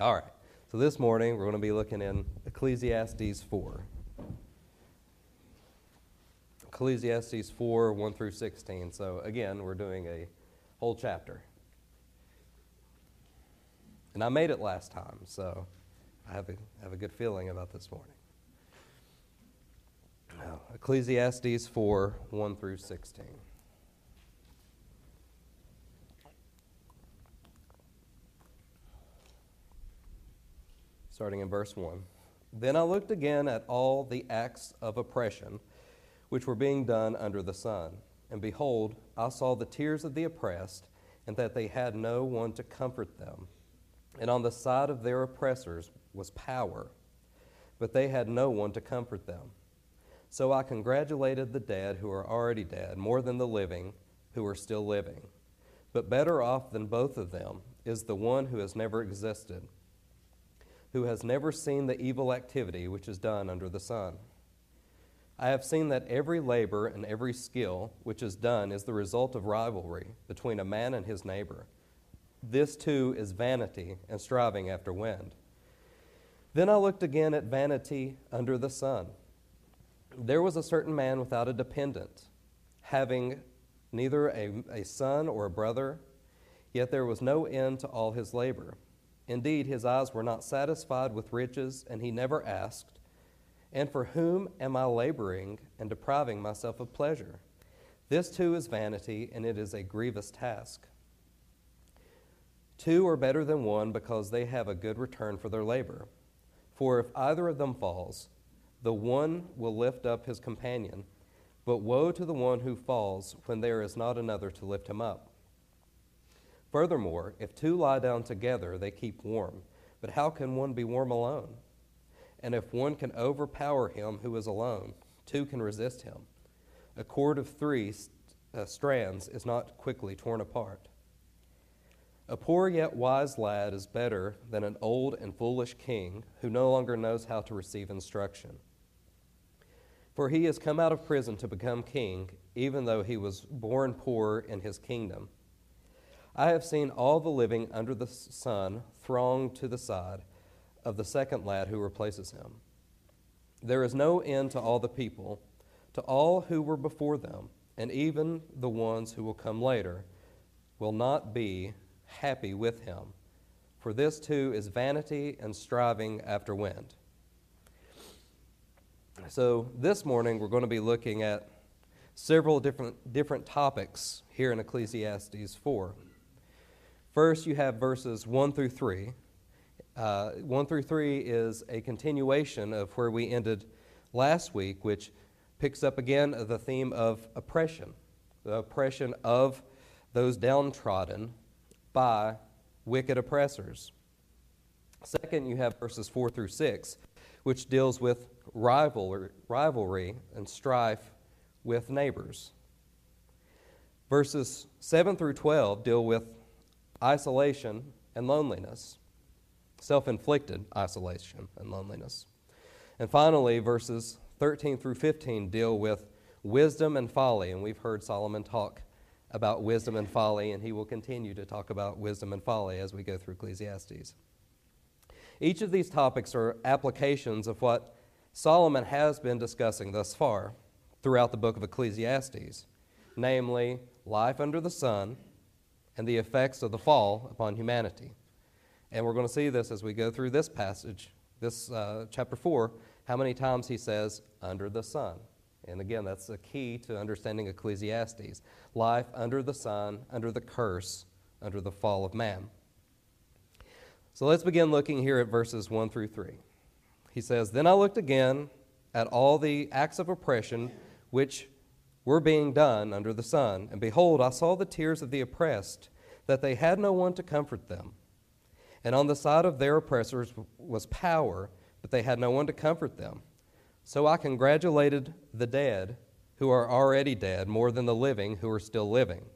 All right, so this morning we're going to be looking in Ecclesiastes 4. Ecclesiastes 4, 1 through 16. So again, we're doing a whole chapter. And I made it last time, so I have a good feeling about this morning. Now, Ecclesiastes 4, 1 through 16. Starting in verse 1. Then I looked again at all the acts of oppression which were being done under the sun. And behold, I saw the tears of the oppressed, and that they had no one to comfort them. And on the side of their oppressors was power, but they had no one to comfort them. So I congratulated the dead who are already dead, more than the living who are still living. But better off than both of them is the one who has never existed, who has never seen the evil activity which is done under the sun. I have seen that every labor and every skill which is done is the result of rivalry between a man and his neighbor. This too is vanity and striving after wind. Then I looked again at vanity under the sun. There was a certain man without a dependent, having neither a son or a brother, yet there was no end to all his labor. Indeed, his eyes were not satisfied with riches, and he never asked, "And for whom am I laboring and depriving myself of pleasure?" This too is vanity, and it is a grievous task. Two are better than one, because they have a good return for their labor. For if either of them falls, the one will lift up his companion, but woe to the one who falls when there is not another to lift him up. Furthermore, if two lie down together, they keep warm, but how can one be warm alone? And if one can overpower him who is alone, two can resist him. A cord of three strands is not quickly torn apart. A poor yet wise lad is better than an old and foolish king who no longer knows how to receive instruction. For he has come out of prison to become king, even though he was born poor in his kingdom. I have seen all the living under the sun throng to the side of the second lad who replaces him. There is no end to all the people, to all who were before them, and even the ones who will come later will not be happy with him. For this too is vanity and striving after wind. So this morning we're going to be looking at several different topics here in Ecclesiastes 4. First, you have verses 1 through 3. 1 through 3 is a continuation of where we ended last week, which picks up again the theme of oppression, the oppression of those downtrodden by wicked oppressors. Second, you have verses 4 through 6, which deals with rivalry and strife with neighbors. Verses 7 through 12 deal with isolation and loneliness, self-inflicted isolation and loneliness. And finally, verses 13 through 15 deal with wisdom and folly, and we've heard Solomon talk about wisdom and folly, and he will continue to talk about wisdom and folly as we go through Ecclesiastes. Each of these topics are applications of what Solomon has been discussing thus far throughout the book of Ecclesiastes, namely life under the sun and the effects of the fall upon humanity. And we're going to see this as we go through this passage, this chapter 4, how many times he says, under the sun. And again, that's a key to understanding Ecclesiastes. Life under the sun, under the curse, under the fall of man. So let's begin looking here at verses 1 through 3. He says, Then I looked again at all the acts of oppression which were being done under the sun, and behold, I saw the tears of the oppressed, that they had no one to comfort them. And on the side of their oppressors was power, but they had no one to comfort them. So I congratulated the dead who are already dead more than the living who are still living.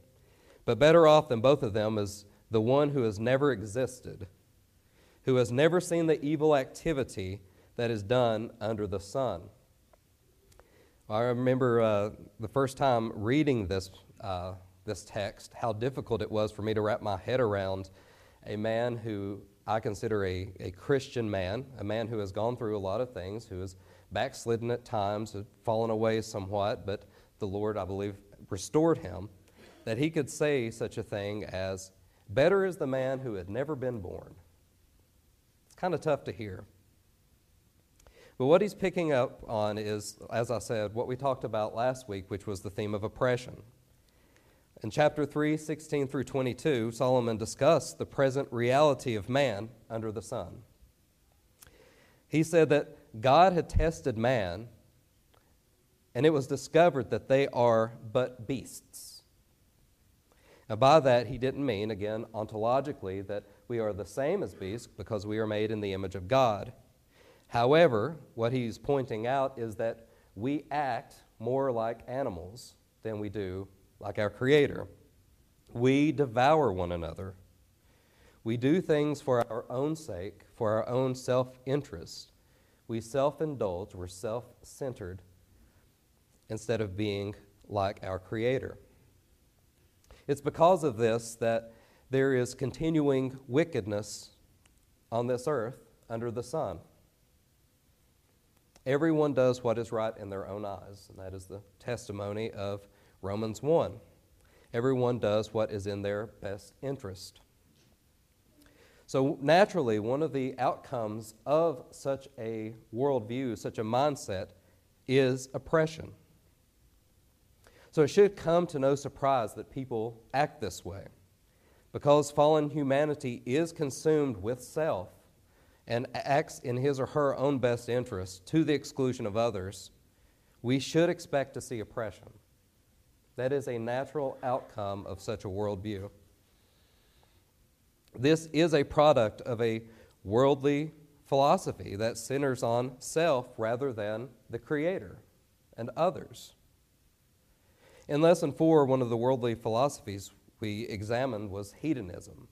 But better off than both of them is the one who has never existed, who has never seen the evil activity that is done under the sun. I remember the first time reading this text, how difficult it was for me to wrap my head around a man who I consider a Christian man, a man who has gone through a lot of things, who has backslidden at times, fallen away somewhat, but the Lord, I believe, restored him, that he could say such a thing as, "Better is the man who had never been born." It's kind of tough to hear. But what he's picking up on is, as I said, what we talked about last week, which was the theme of oppression. In chapter 3, 16 through 22, Solomon discussed the present reality of man under the sun. He said that God had tested man, and it was discovered that they are but beasts. Now, by that, he didn't mean, again, ontologically, that we are the same as beasts because we are made in the image of God. However, what he's pointing out is that we act more like animals than we do like our Creator. We devour one another. We do things for our own sake, for our own self-interest. We self-indulge, we're self-centered, instead of being like our Creator. It's because of this that there is continuing wickedness on this earth under the sun. Everyone does what is right in their own eyes, and that is the testimony of Romans 1. Everyone does what is in their best interest. So naturally, one of the outcomes of such a worldview, such a mindset, is oppression. So it should come to no surprise that people act this way, because fallen humanity is consumed with self and acts in his or her own best interest to the exclusion of others. We should expect to see oppression. That is a natural outcome of such a worldview. This is a product of a worldly philosophy that centers on self rather than the Creator and others. In Lesson 4, one of the worldly philosophies we examined was hedonism.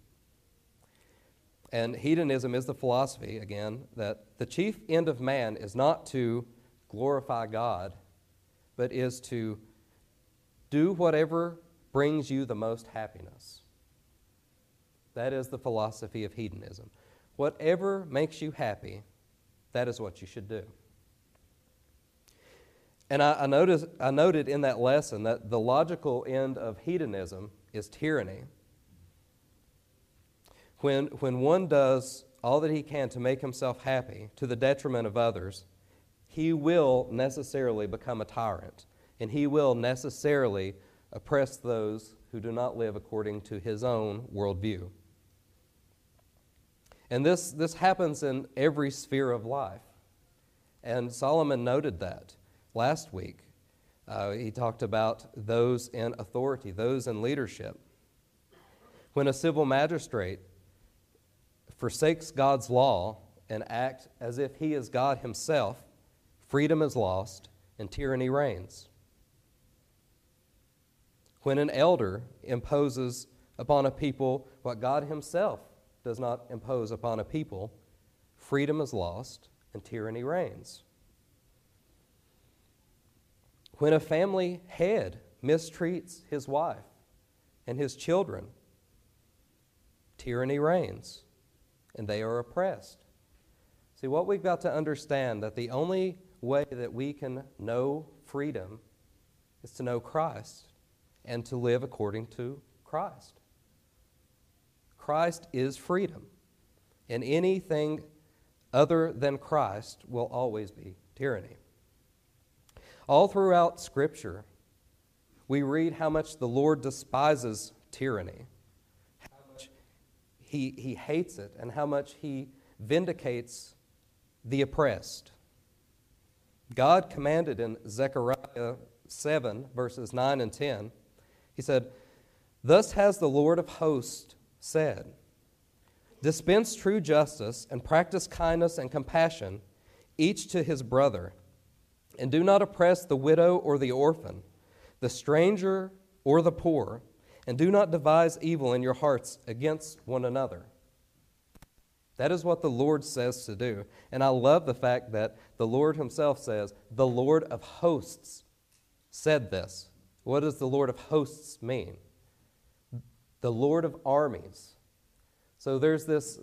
And hedonism is the philosophy, again, that the chief end of man is not to glorify God, but is to do whatever brings you the most happiness. That is the philosophy of hedonism. Whatever makes you happy, that is what you should do. And I noted in that lesson that the logical end of hedonism is tyranny. When one does all that he can to make himself happy to the detriment of others, he will necessarily become a tyrant, and he will necessarily oppress those who do not live according to his own worldview. And this happens in every sphere of life. And Solomon noted that last week. He talked about those in authority, those in leadership. When a civil magistrate forsakes God's law and acts as if he is God himself, freedom is lost and tyranny reigns. When an elder imposes upon a people what God himself does not impose upon a people, freedom is lost and tyranny reigns. When a family head mistreats his wife and his children, tyranny reigns, and they are oppressed. See, what we've got to understand that the only way that we can know freedom is to know Christ and to live according to Christ. Christ is freedom, and anything other than Christ will always be tyranny. All throughout Scripture, we read how much the Lord despises tyranny. He hates it, and how much he vindicates the oppressed. God commanded in Zechariah 7, verses 9 and 10, he said, "Thus has the Lord of hosts said, dispense true justice and practice kindness and compassion, each to his brother, and do not oppress the widow or the orphan, the stranger or the poor, and do not devise evil in your hearts against one another." That is what the Lord says to do. And I love the fact that the Lord himself says, the Lord of hosts said this. What does the Lord of hosts mean? The Lord of armies. So there's this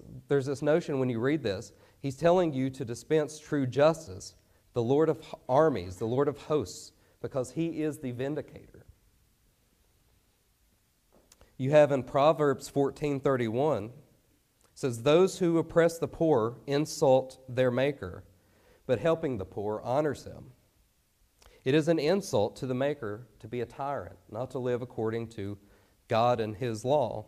notion when you read this. He's telling you to dispense true justice, the Lord of armies, the Lord of hosts, because he is the vindicator. You have in Proverbs 14:31, it says, "Those who oppress the poor insult their maker, but helping the poor honors him." It is an insult to the maker to be a tyrant, not to live according to God and his law.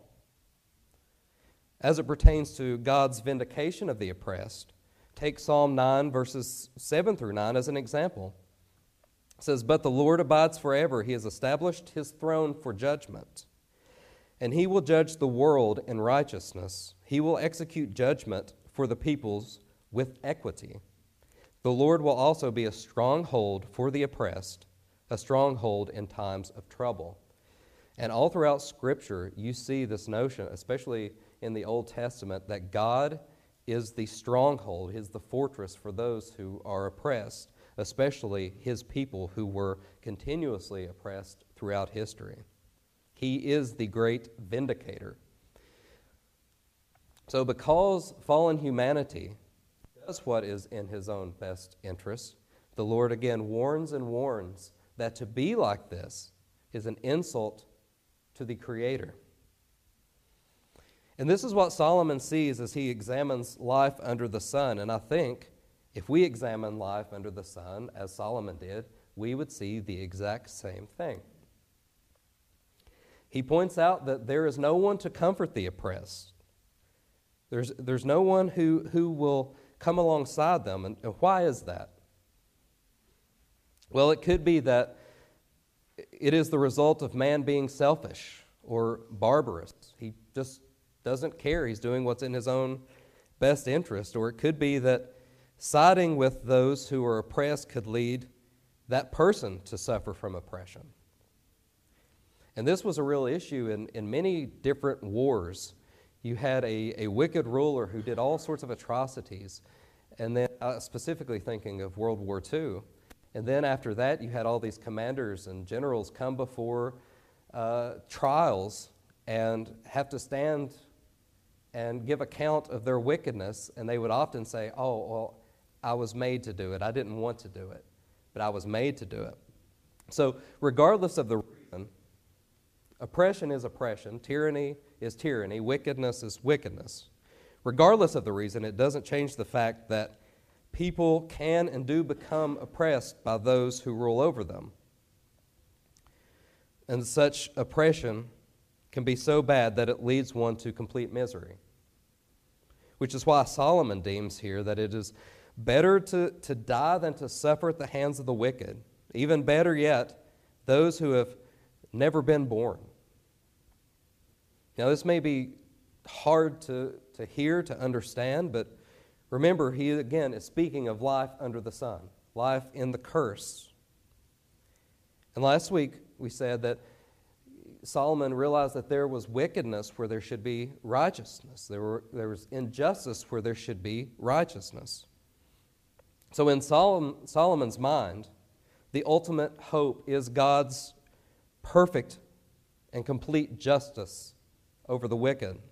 As it pertains to God's vindication of the oppressed, take Psalm 9, verses 7 through 9 as an example. It says, "But the Lord abides forever. He has established his throne for judgment, and he will judge the world in righteousness. He will execute judgment for the peoples with equity. The Lord will also be a stronghold for the oppressed, a stronghold in times of trouble." And all throughout Scripture, you see this notion, especially in the Old Testament, that God is the stronghold, is the fortress for those who are oppressed, especially his people who were continuously oppressed throughout history. He is the great vindicator. So because fallen humanity does what is in his own best interest, the Lord again warns and warns that to be like this is an insult to the Creator. And this is what Solomon sees as he examines life under the sun. And I think if we examine life under the sun as Solomon did, we would see the exact same thing. He points out that there is no one to comfort the oppressed. There's no one who will come alongside them. And why is that? Well, it could be that it is the result of man being selfish or barbarous. He just doesn't care. He's doing what's in his own best interest. Or it could be that siding with those who are oppressed could lead that person to suffer from oppression. And this was a real issue in many different wars. You had a wicked ruler who did all sorts of atrocities, and then specifically thinking of World War II. And then after that, you had all these commanders and generals come before trials and have to stand and give account of their wickedness, and they would often say, "Oh, well, I was made to do it. I didn't want to do it, but I was made to do it." So regardless of the reason, oppression is oppression, tyranny is tyranny, wickedness is wickedness. Regardless of the reason, it doesn't change the fact that people can and do become oppressed by those who rule over them. And such oppression can be so bad that it leads one to complete misery, which is why Solomon deems here that it is better to die than to suffer at the hands of the wicked. Even better yet, those who have never been born. Now, this may be hard to hear, to understand, but remember, he again is speaking of life under the sun, life in the curse. And last week we said that Solomon realized that there was wickedness where there should be righteousness. There was injustice where there should be righteousness. So in Solomon's mind, the ultimate hope is God's perfect and complete justice over the wicked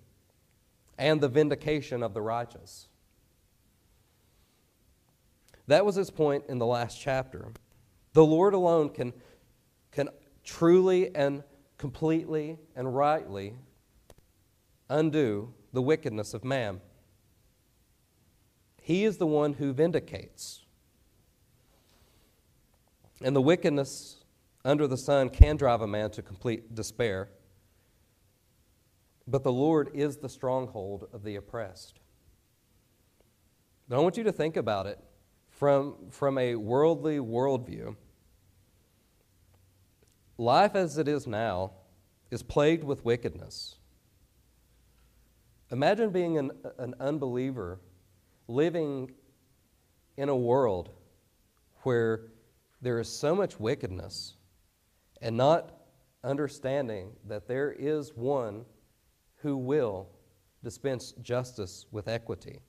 and the vindication of the righteous. That was his point in the last chapter. The Lord alone can truly and completely and rightly undo the wickedness of man. He is the one who vindicates. And the wickedness under the sun can drive a man to complete despair. But the Lord is the stronghold of the oppressed. But I want you to think about it from a worldly worldview. Life as it is now is plagued with wickedness. Imagine being an unbeliever living in a world where there is so much wickedness and not understanding that there is one who will dispense justice with equity,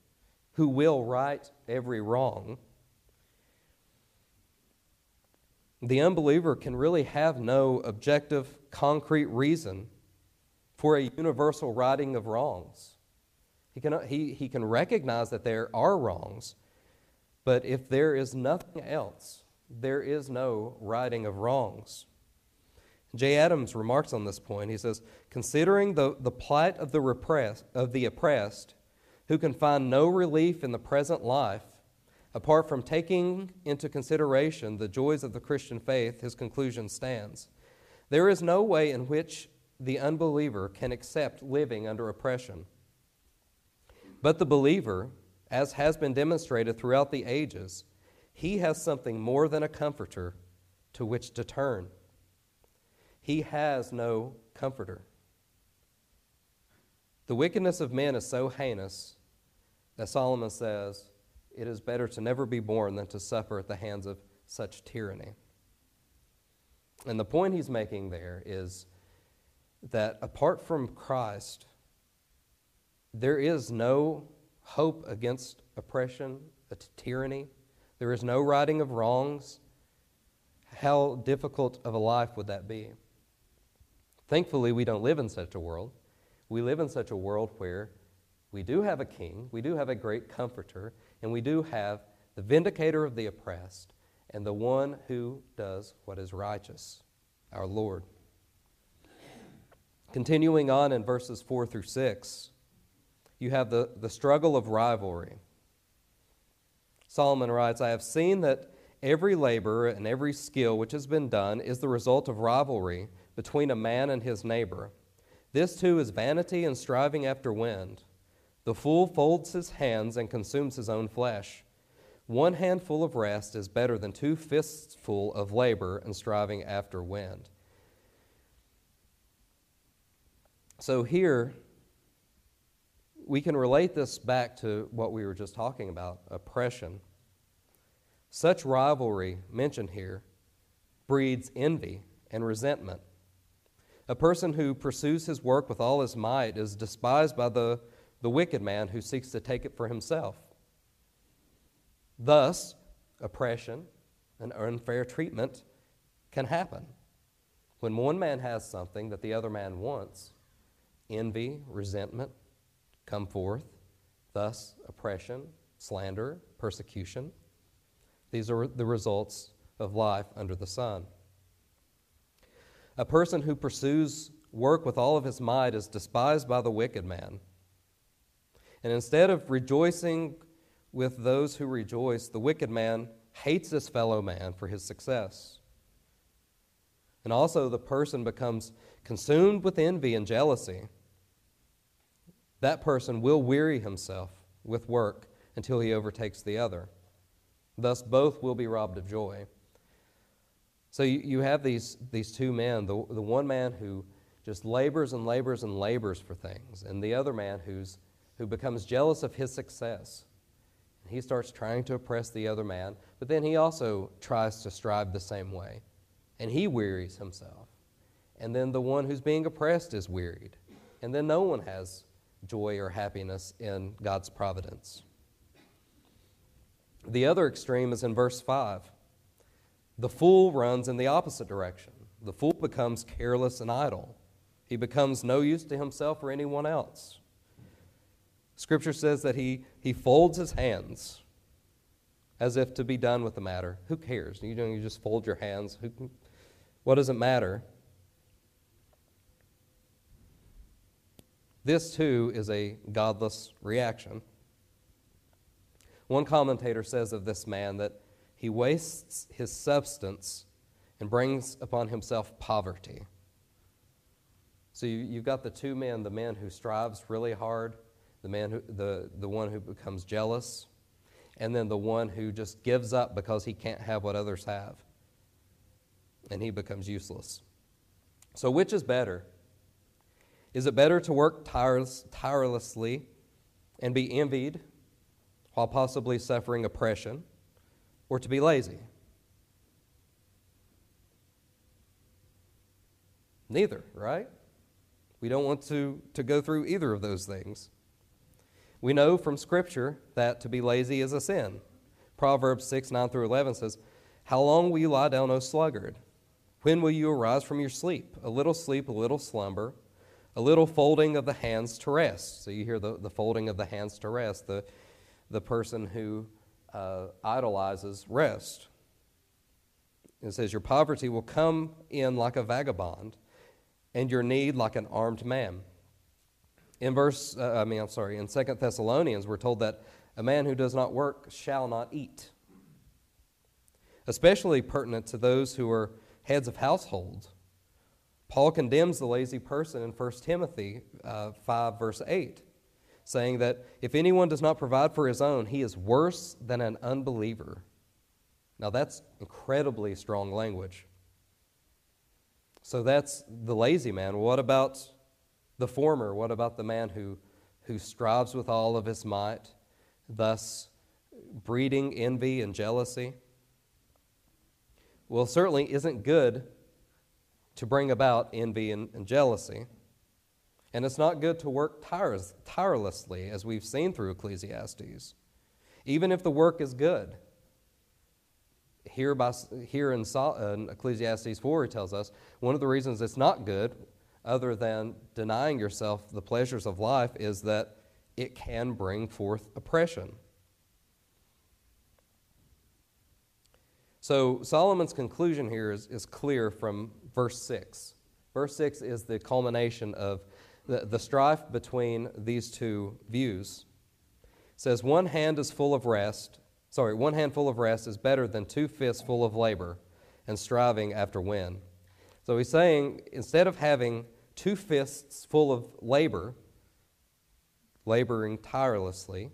who will right every wrong. The unbeliever can really have no objective, concrete reason for a universal righting of wrongs. He can recognize that there are wrongs, but if there is nothing else, there is no righting of wrongs. J. Adams remarks on this point. He says, considering the plight of the oppressed, who can find no relief in the present life, apart from taking into consideration the joys of the Christian faith, his conclusion stands. There is no way in which the unbeliever can accept living under oppression. But the believer, as has been demonstrated throughout the ages, he has something more than a comforter to which to turn. He has no comforter. The wickedness of men is so heinous that Solomon says, it is better to never be born than to suffer at the hands of such tyranny. And the point he's making there is that apart from Christ, there is no hope against oppression, tyranny. There is no righting of wrongs. How difficult of a life would that be? Thankfully, we don't live in such a world. We live in such a world where we do have a king, we do have a great comforter, and we do have the vindicator of the oppressed and the one who does what is righteous, our Lord. Continuing on in verses 4 through 6, you have the struggle of rivalry. Solomon writes, I have seen that every labor and every skill which has been done is the result of rivalry between a man and his neighbor. This too is vanity and striving after wind. The fool folds his hands and consumes his own flesh. One handful of rest is better than two fists full of labor and striving after wind. So here, we can relate this back to what we were just talking about, oppression. Such rivalry mentioned here breeds envy and resentment. A person who pursues his work with all his might is despised by the wicked man who seeks to take it for himself. Thus, oppression and unfair treatment can happen. When one man has something that the other man wants, envy, resentment come forth, thus oppression, slander, persecution. These are the results of life under the sun. A person who pursues work with all of his might is despised by the wicked man. And instead of rejoicing with those who rejoice, the wicked man hates his fellow man for his success. And also the person becomes consumed with envy and jealousy. That person will weary himself with work until he overtakes the other. Thus both will be robbed of joy. So you have these two men, the one man who just labors and labors and labors for things, and the other man who becomes jealous of his success. And he starts trying to oppress the other man, but then he also tries to strive the same way, and he wearies himself. And then the one who's being oppressed is wearied, and then no one has joy or happiness in God's providence. The other extreme is in verse 5. The fool runs in the opposite direction. The fool becomes careless and idle. He becomes no use to himself or anyone else. Scripture says that he folds his hands as if to be done with the matter. Who cares? You just fold your hands. What does it matter? This, too, is a godless reaction. One commentator says of this man that he wastes his substance and brings upon himself poverty. So you've got the two men, the man who strives really hard, the man who, the one who becomes jealous, and then the one who just gives up because he can't have what others have, and he becomes useless. So which is better? Is it better to work tirelessly and be envied while possibly suffering oppression, or to be lazy? Neither, right? We don't want to go through either of those things. We know from Scripture that to be lazy is a sin. Proverbs 6, 9 through 11 says, How long will you lie down, O sluggard? When will you arise from your sleep? A little sleep, a little slumber. a little folding of the hands to rest. So you hear the folding of the hands to rest, the person who idolizes rest. It says, your poverty will come in like a vagabond, and your need like an armed man. In 2 Thessalonians, we're told that a man who does not work shall not eat. Especially pertinent to those who are heads of households. Paul condemns the lazy person in 1 Timothy 5, verse 8, saying that if anyone does not provide for his own, he is worse than an unbeliever. Now that's incredibly strong language. So that's the lazy man. What about the former? What about the man who strives with all of his might, thus breeding envy and jealousy? Well, it certainly isn't good to bring about envy and jealousy. And it's not good to work tirelessly, as we've seen through Ecclesiastes, even if the work is good. Here in Ecclesiastes 4, he tells us, one of the reasons it's not good, other than denying yourself the pleasures of life, is that it can bring forth oppression. So Solomon's conclusion here is clear from verse 6. Verse 6 is the culmination of the strife between these two views. It says, one handful of rest is better than two fists full of labor and striving after wind. So he's saying, instead of having two fists full of labor, laboring tirelessly,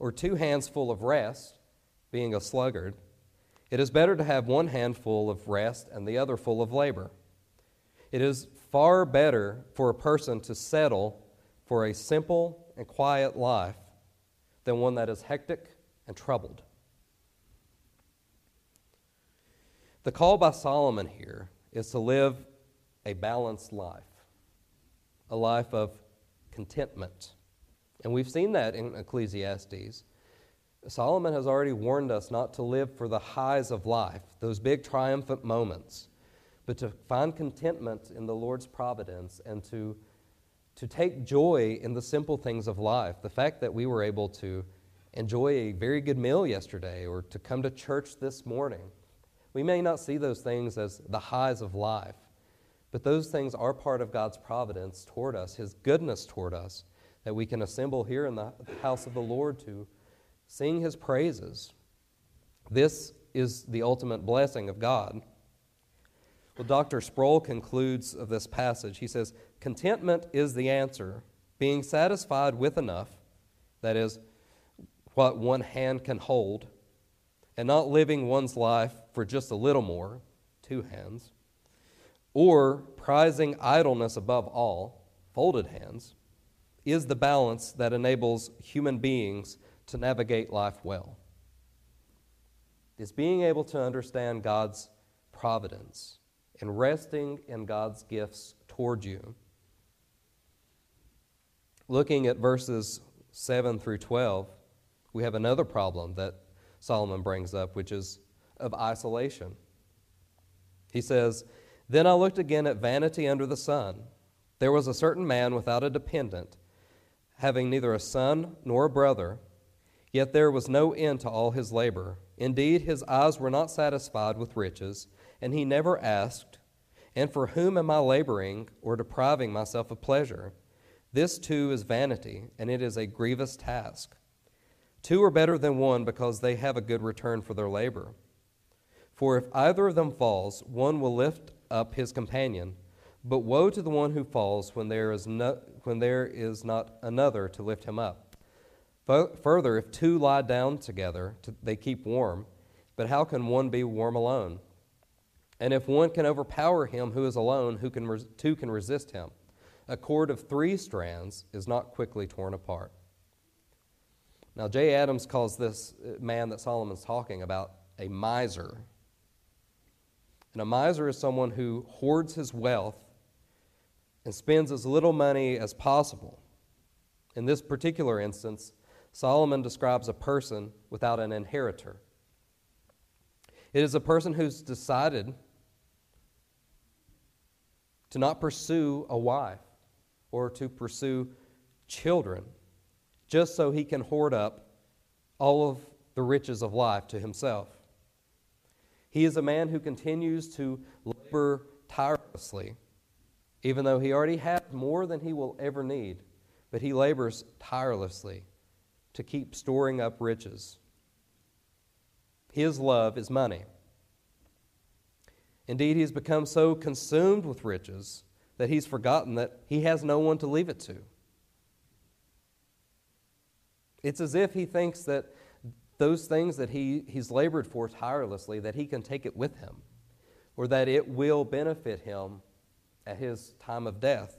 or two hands full of rest, being a sluggard, it is better to have one hand full of rest and the other full of labor. It is far better for a person to settle for a simple and quiet life than one that is hectic and troubled. The call by Solomon here is to live a balanced life, a life of contentment. And we've seen that in Ecclesiastes. Solomon has already warned us not to live for the highs of life, those big triumphant moments, but to find contentment in the Lord's providence and to take joy in the simple things of life. The fact that we were able to enjoy a very good meal yesterday or to come to church this morning. We may not see those things as the highs of life, but those things are part of God's providence toward us, His goodness toward us, that we can assemble here in the house of the Lord to sing His praises. This is the ultimate blessing of God. Well, Dr. Sproul concludes of this passage. He says, contentment is the answer, being satisfied with enough, that is, what one hand can hold, and not living one's life for just a little more, two hands, or prizing idleness above all, folded hands, is the balance that enables human beings to navigate life well. It's being able to understand God's providence and resting in God's gifts toward you. Looking at verses 7 through 12, we have another problem that Solomon brings up, which is of isolation. He says, then I looked again at vanity under the sun. There was a certain man without a dependent, having neither a son nor a brother, yet there was no end to all his labor. Indeed, his eyes were not satisfied with riches, and he never asked, and for whom am I laboring or depriving myself of pleasure? This too is vanity, and it is a grievous task. Two are better than one because they have a good return for their labor. For if either of them falls, one will lift up his companion. But woe to the one who falls when there is not another to lift him up. Further, if two lie down together, they keep warm. But how can one be warm alone? And if one can overpower him who is alone, two can resist him. A cord of three strands is not quickly torn apart. Now, J. Adams calls this man that Solomon's talking about a miser. And a miser is someone who hoards his wealth and spends as little money as possible. In this particular instance, Solomon describes a person without an inheritor. It is a person who's decided to not pursue a wife or to pursue children, just so he can hoard up all of the riches of life to himself. He is a man who continues to labor tirelessly, even though he already has more than he will ever need, but he labors tirelessly to keep storing up riches. His love is money. Indeed, he has become so consumed with riches that he's forgotten that he has no one to leave it to. It's as if he thinks that those things that he's labored for tirelessly, that he can take it with him, or that it will benefit him at his time of death.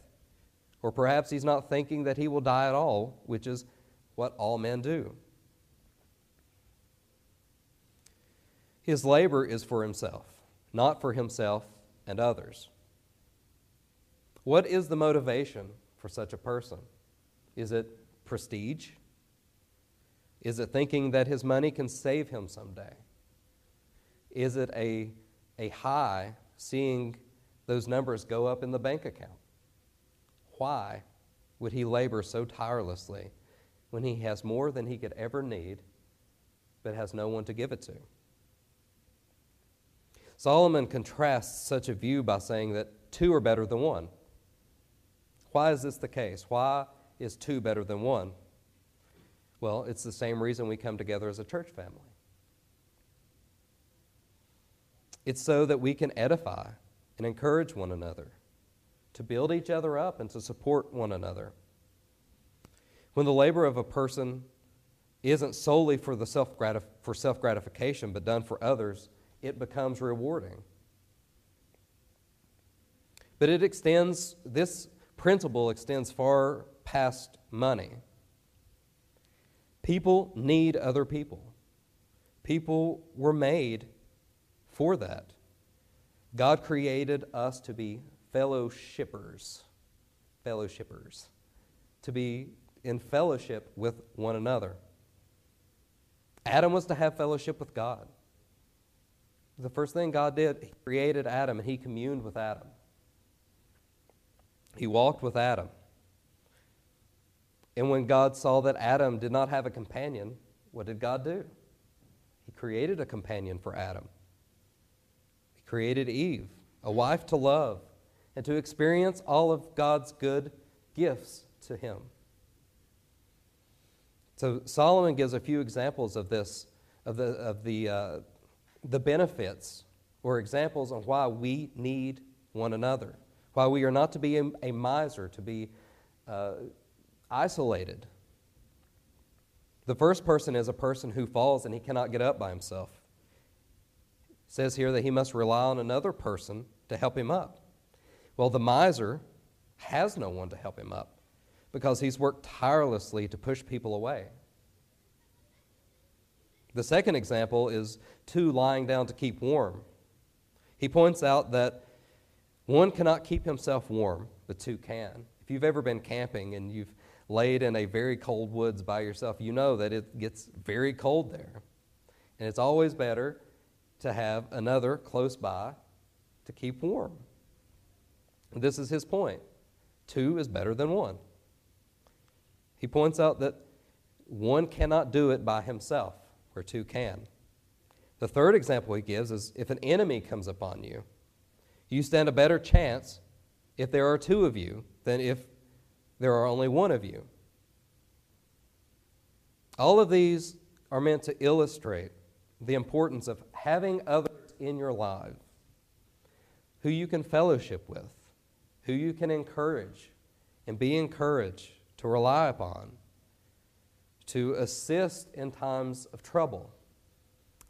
Or perhaps he's not thinking that he will die at all, which is what all men do. His labor is for himself, not for himself and others. What is the motivation for such a person? Is it prestige? Is it thinking that his money can save him someday? Is it a high seeing those numbers go up in the bank account? Why would he labor so tirelessly when he has more than he could ever need but has no one to give it to? Solomon contrasts such a view by saying that two are better than one. Why is this the case? Why is two better than one? Well, it's the same reason we come together as a church family. It's so that we can edify and encourage one another, to build each other up and to support one another. When the labor of a person isn't solely for the self-gratification but done for others, it becomes rewarding. But it extends, this principle extends far past money. People need other people. People were made for that. God created us to be fellowshippers, to be in fellowship with one another. Adam was to have fellowship with God. The first thing God did, he created Adam and he communed with Adam. He walked with Adam. And when God saw that Adam did not have a companion, what did God do? He created a companion for Adam. He created Eve, a wife to love, and to experience all of God's good gifts to him. So Solomon gives a few examples of this, the benefits or examples on why we need one another, why we are not to be a miser, to be isolated. The first person is a person who falls and he cannot get up by himself. It says here that he must rely on another person to help him up. Well, the miser has no one to help him up because he's worked tirelessly to push people away. The second example is two lying down to keep warm. He points out that one cannot keep himself warm, but two can. If you've ever been camping and you've laid in a very cold woods by yourself, you know that it gets very cold there. And it's always better to have another close by to keep warm. And this is his point. Two is better than one. He points out that one cannot do it by himself, where two can. The third example he gives is if an enemy comes upon you, you stand a better chance if there are two of you than if there are only one of you. All of these are meant to illustrate the importance of having others in your life who you can fellowship with, who you can encourage and be encouraged to rely upon, to assist in times of trouble.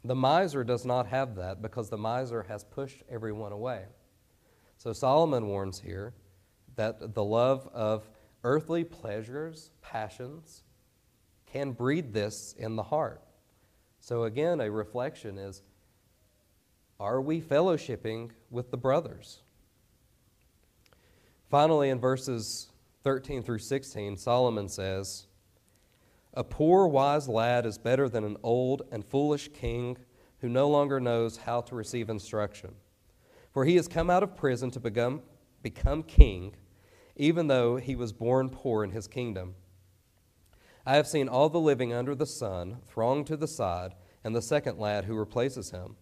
The miser does not have that because the miser has pushed everyone away. So Solomon warns here that the love of earthly pleasures, passions, can breed this in the heart. So again, a reflection is, are we fellowshipping with the brothers? Finally, in verses 13 through 16, Solomon says, "A poor, wise lad is better than an old and foolish king who no longer knows how to receive instruction. For he has come out of prison to become king, even though he was born poor in his kingdom. I have seen all the living under the sun throng to the side, and the second lad who replaces him.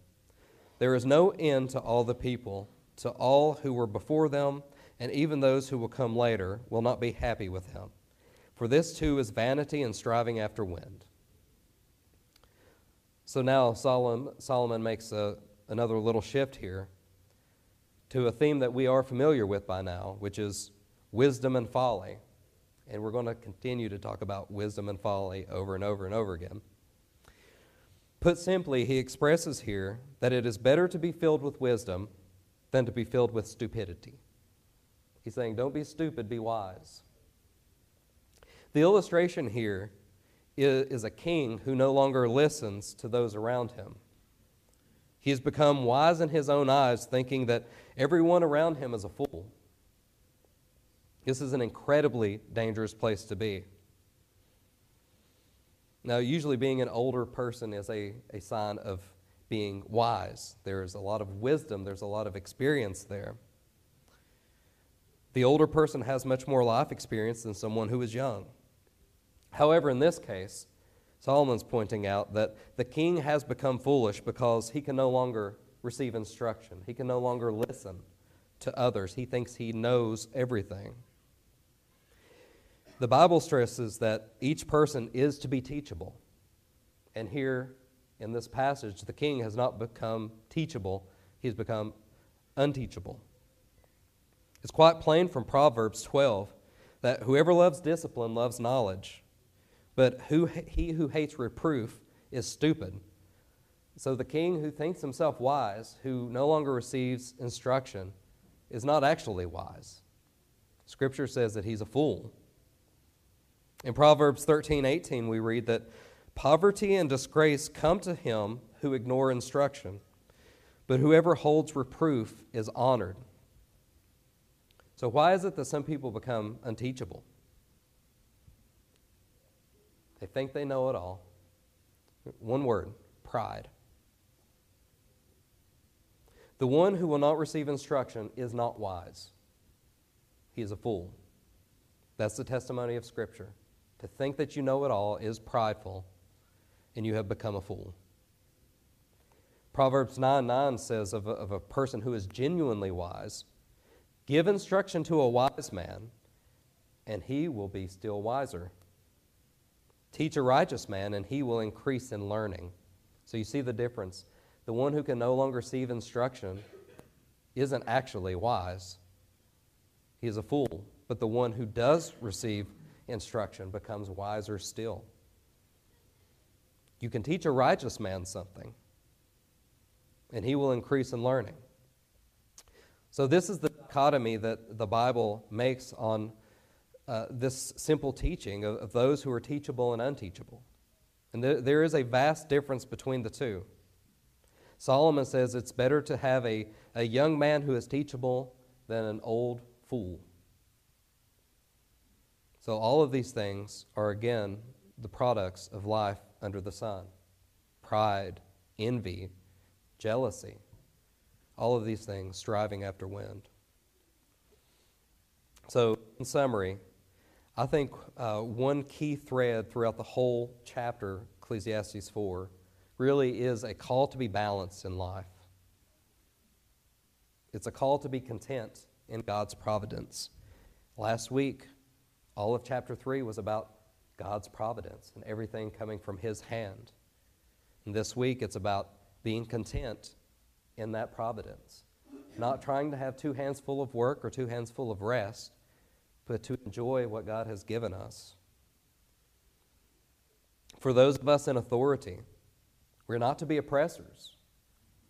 There is no end to all the people, to all who were before them, and even those who will come later will not be happy with him. For this too is vanity and striving after wind. So now Solomon makes another little shift here to a theme that we are familiar with by now, which is wisdom and folly. And we're going to continue to talk about wisdom and folly over and over and over again. Put simply, he expresses here that it is better to be filled with wisdom than to be filled with stupidity. He's saying, don't be stupid, be wise. The illustration here is a king who no longer listens to those around him. He has become wise in his own eyes, thinking that everyone around him is a fool. This is an incredibly dangerous place to be. Now, usually being an older person is a sign of being wise. There's a lot of wisdom. There's a lot of experience there. The older person has much more life experience than someone who is young. However, in this case, Solomon's pointing out that the king has become foolish because he can no longer receive instruction. He can no longer listen to others. He thinks he knows everything. The Bible stresses that each person is to be teachable. And here in this passage, the king has not become teachable. He's become unteachable. It's quite plain from Proverbs 12 that whoever loves discipline loves knowledge, but he who hates reproof is stupid. So the king who thinks himself wise, who no longer receives instruction, is not actually wise. Scripture says that he's a fool. In Proverbs 13:18, we read that poverty and disgrace come to him who ignore instruction, but whoever holds reproof is honored. So why is it that some people become unteachable? They think they know it all. One word, pride. The one who will not receive instruction is not wise. He is a fool. That's the testimony of Scripture. To think that you know it all is prideful, and you have become a fool. Proverbs 9:9 says of a person who is genuinely wise, give instruction to a wise man, and he will be still wiser. Teach a righteous man, and he will increase in learning. So you see the difference. The one who can no longer receive instruction isn't actually wise. He is a fool. But the one who does receive instruction becomes wiser still. You can teach a righteous man something, and he will increase in learning. So this is the dichotomy that the Bible makes on this simple teaching of those who are teachable and unteachable. And there is a vast difference between the two. Solomon says it's better to have a young man who is teachable than an old fool. So all of these things are, again, the products of life under the sun. Pride, envy, jealousy, all of these things striving after wind. So, in summary, I think one key thread throughout the whole chapter, Ecclesiastes 4, really is a call to be balanced in life. It's a call to be content in God's providence. Last week, all of chapter 3 was about God's providence and everything coming from His hand. And this week, it's about being content in that providence. Not trying to have two hands full of work or two hands full of rest, but to enjoy what God has given us. For those of us in authority, we're not to be oppressors,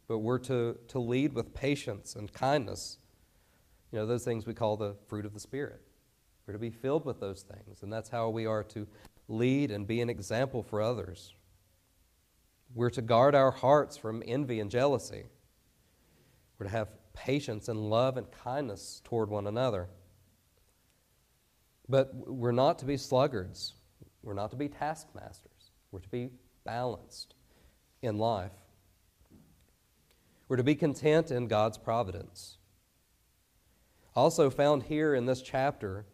but we're to lead with patience and kindness. You know, those things we call the fruit of the Spirit. We're to be filled with those things, and that's how we are to lead and be an example for others. We're to guard our hearts from envy and jealousy. We're to have patience and love and kindness toward one another. But we're not to be sluggards. We're not to be taskmasters. We're to be balanced in life. We're to be content in God's providence. Also found here in this chapter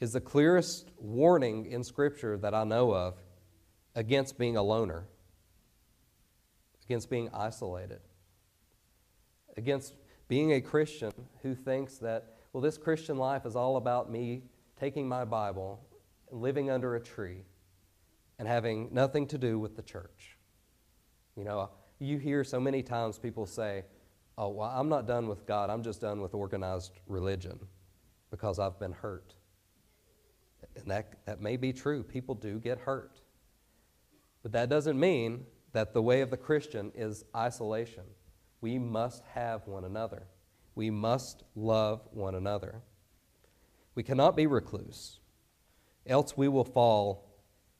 is the clearest warning in Scripture that I know of against being a loner, against being isolated, against being a Christian who thinks that, well, this Christian life is all about me taking my Bible, living under a tree, and having nothing to do with the church. You know, you hear so many times people say, oh, well, I'm not done with God, I'm just done with organized religion because I've been hurt. And that may be true. People do get hurt. But that doesn't mean that the way of the Christian is isolation. We must have one another. We must love one another. We cannot be recluse, else we will fall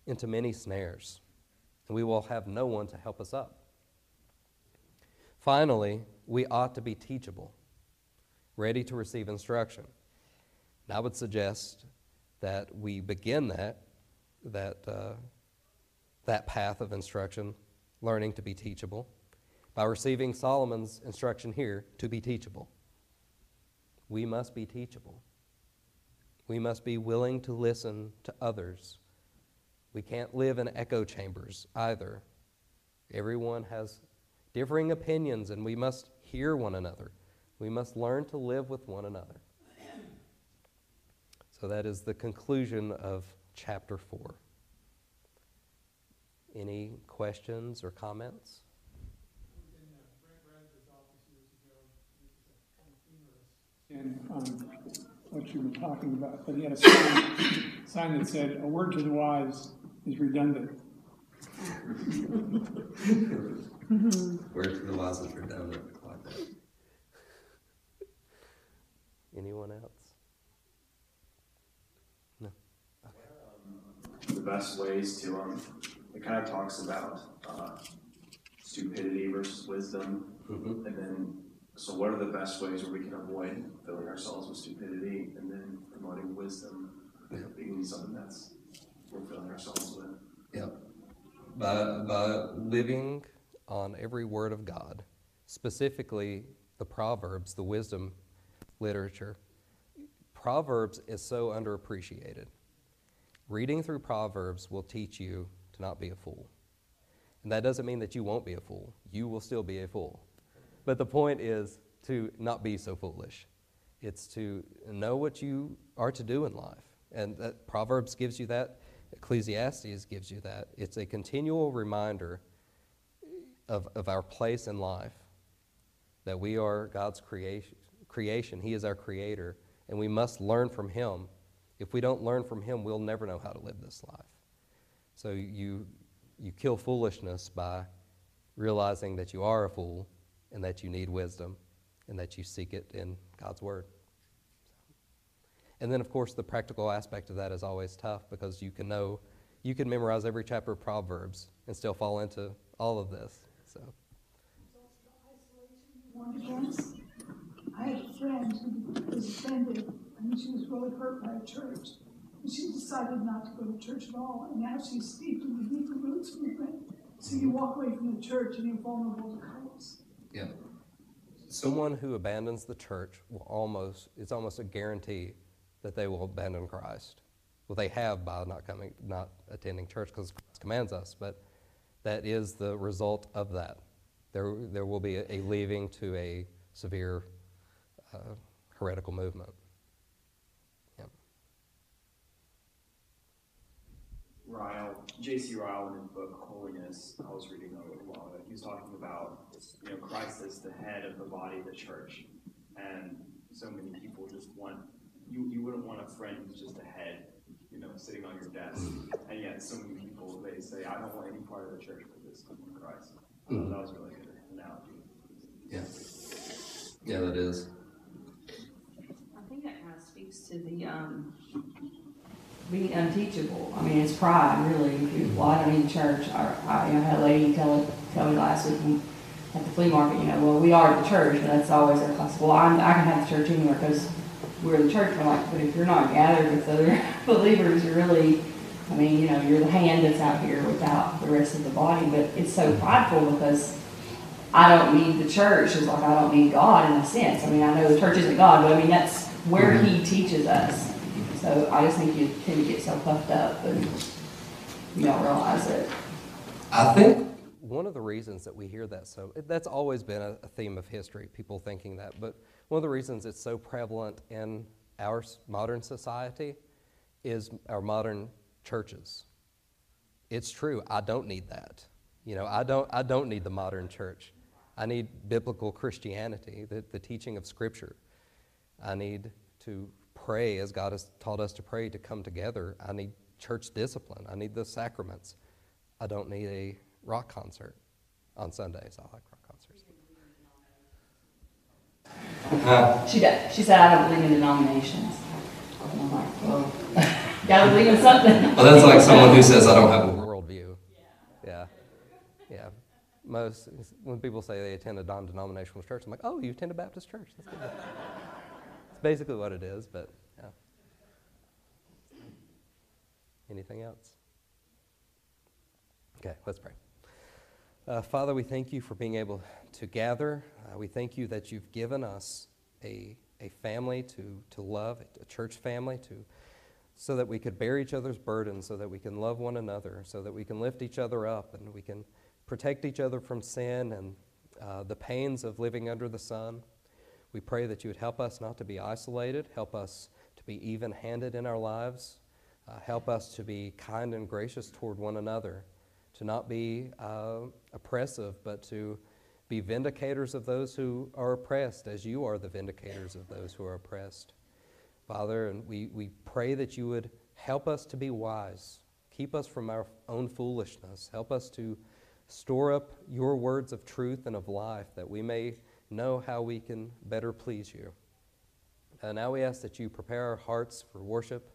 into many snares, and we will have no one to help us up. Finally, we ought to be teachable, ready to receive instruction. And I would suggest that we begin that path of instruction, learning to be teachable, by receiving Solomon's instruction here to be teachable. We must be teachable. We must be willing to listen to others. We can't live in echo chambers either. Everyone has differing opinions, and we must hear one another. We must learn to live with one another. So that is the conclusion of chapter 4. Any questions or comments? And what you were talking about, but he had a sign that said, "A word to the wise is redundant." Word to the wise is redundant. Like that. Anyone else? No. Okay. The best ways to it kind of talks about stupidity versus wisdom, mm-hmm. and then. So what are the best ways where we can avoid filling ourselves with stupidity and then promoting wisdom, being something that's we're filling ourselves with? Yeah. By living on every word of God, specifically the Proverbs, the wisdom literature. Proverbs is so underappreciated. Reading through Proverbs will teach you to not be a fool. And that doesn't mean that you won't be a fool. You will still be a fool. But the point is to not be so foolish. It's to know what you are to do in life. And that Proverbs gives you that. Ecclesiastes gives you that. It's a continual reminder of our place in life, that we are God's creation. He is our creator, and we must learn from him. If we don't learn from him, we'll never know how to live this life. So you kill foolishness by realizing that you are a fool, and that you need wisdom, and that you seek it in God's Word. And then, of course, the practical aspect of that is always tough, because you can memorize every chapter of Proverbs and still fall into all of this. So. I had a friend who was offended, and she was really hurt by a church. And she decided not to go to church at all, and now she's steeped in the deeper roots movement. So you walk away from the church, and you're vulnerable to cults. Yeah. Someone who abandons the church it's almost a guarantee that they will abandon Christ. Well, they have by not attending church, because Christ commands us, but that is the result of that. There will be a leaving to a severe heretical movement. Yeah. J.C. Ryle, in his book Holiness, I was reading a little while ago, he was talking about Christ as the head of the body of the church, and so many people just want you wouldn't want a friend who's just a head, sitting on your desk, and yet so many people they say I don't want any part of the church but this one with Christ. Mm-hmm. That was a really good analogy. Yeah, that is. I think that kind of speaks to the. Being unteachable. I mean, it's pride, really. I don't need church. I had a lady tell me last week at the flea market, well, we are the church, and that's always our class. Well, I can have the church anywhere because we're the church. I'm like, but if you're not gathered with other believers, you're really, you're the hand that's out here without the rest of the body. But it's so prideful because I don't need the church. It's like I don't need God in a sense. I mean, I know the church isn't God, but I mean, that's where he teaches us. So I just think you tend to get so puffed up and you don't realize it. I think one of the reasons that we hear that, so that's always been a theme of history, people thinking that, but one of the reasons it's so prevalent in our modern society is our modern churches. It's true, I don't need that. You know, I don't need the modern church. I need biblical Christianity, the teaching of Scripture. I need to pray as God has taught us to pray, to come together. I need church discipline. I need the sacraments. I don't need a rock concert on Sundays. I like rock concerts. She did. She said, I don't believe in denominations. And I'm like, well, gotta believe in something. Well, that's like someone who says, I don't have a worldview. Yeah. Yeah. Most, when people say they attend a non-denominational church, I'm like, oh, you attend a Baptist church. That's good. That's basically what it is, but yeah. Anything else? Okay, let's pray. Father, we thank you for being able to gather. We thank you that you've given us a family to love, a church family, so that we could bear each other's burdens, so that we can love one another, so that we can lift each other up, and we can protect each other from sin and the pains of living under the sun. We pray that you would help us not to be isolated, help us to be even-handed in our lives, help us to be kind and gracious toward one another, to not be oppressive, but to be vindicators of those who are oppressed, as you are the vindicators of those who are oppressed. Father, and we pray that you would help us to be wise. Keep us from our own foolishness. Help us to store up your words of truth and of life, that we may know how we can better please you. Now we ask that you prepare our hearts for worship,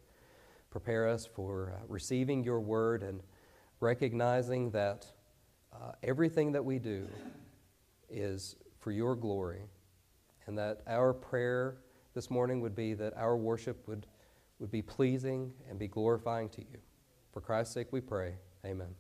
prepare us for receiving your word, and recognizing that everything that we do is for your glory, and that our prayer this morning would be that our worship would be pleasing and be glorifying to you. For Christ's sake we pray. Amen.